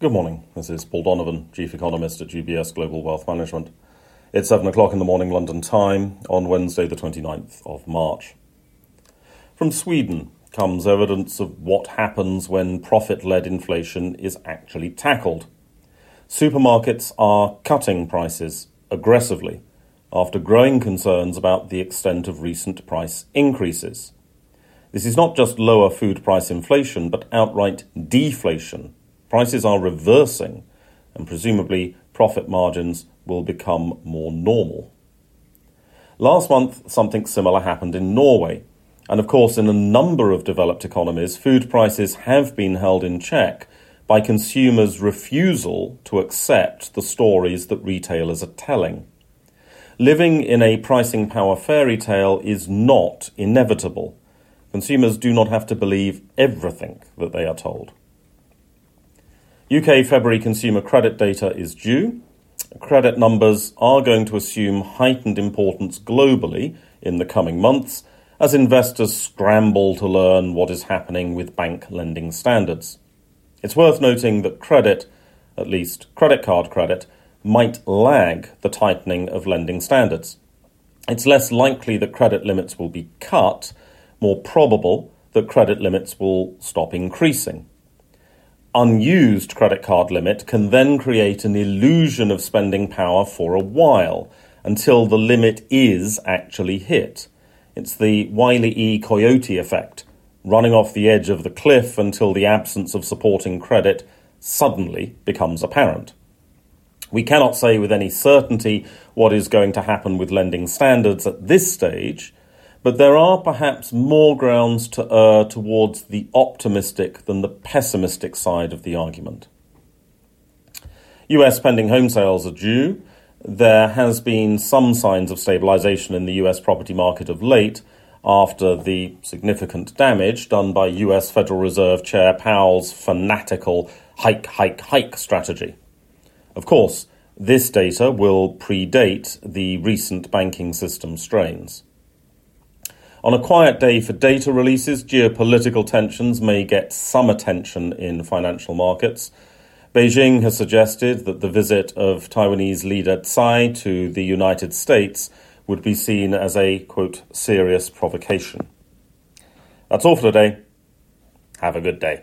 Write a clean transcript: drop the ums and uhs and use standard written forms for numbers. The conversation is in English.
Good morning, this is Paul Donovan, Chief Economist at UBS Global Wealth Management. It's 7 o'clock in the morning London time on Wednesday the 29th of March. From Sweden comes evidence of what happens when profit-led inflation is actually tackled. Supermarkets are cutting prices aggressively after growing concerns about the extent of recent price increases. This is not just lower food price inflation, but outright deflation. Prices are reversing, and presumably profit margins will become more normal. Last month, something similar happened in Norway. And of course, in a number of developed economies, food prices have been held in check by consumers' refusal to accept the stories that retailers are telling. Living in a pricing power fairy tale is not inevitable. Consumers do not have to believe everything that they are told. UK February consumer credit data is due. Credit numbers are going to assume heightened importance globally in the coming months as investors scramble to learn what is happening with bank lending standards. It's worth noting that credit, at least credit card credit, might lag the tightening of lending standards. It's less likely that credit limits will be cut, more probable that credit limits will stop increasing. Unused credit card limit can then create an illusion of spending power for a while, until the limit is actually hit. It's the Wile E. Coyote effect, running off the edge of the cliff until the absence of supporting credit suddenly becomes apparent. We cannot say with any certainty what is going to happen with lending standards at this stage, but there are perhaps more grounds to err towards the optimistic than the pessimistic side of the argument. US pending home sales are due. There has been some signs of stabilisation in the US property market of late after the significant damage done by US Federal Reserve Chair Powell's fanatical hike strategy. Of course, this data will predate the recent banking system strains. On a quiet day for data releases, geopolitical tensions may get some attention in financial markets. Beijing has suggested that the visit of Taiwanese leader Tsai to the United States would be seen as a, quote, serious provocation. That's all for today. Have a good day.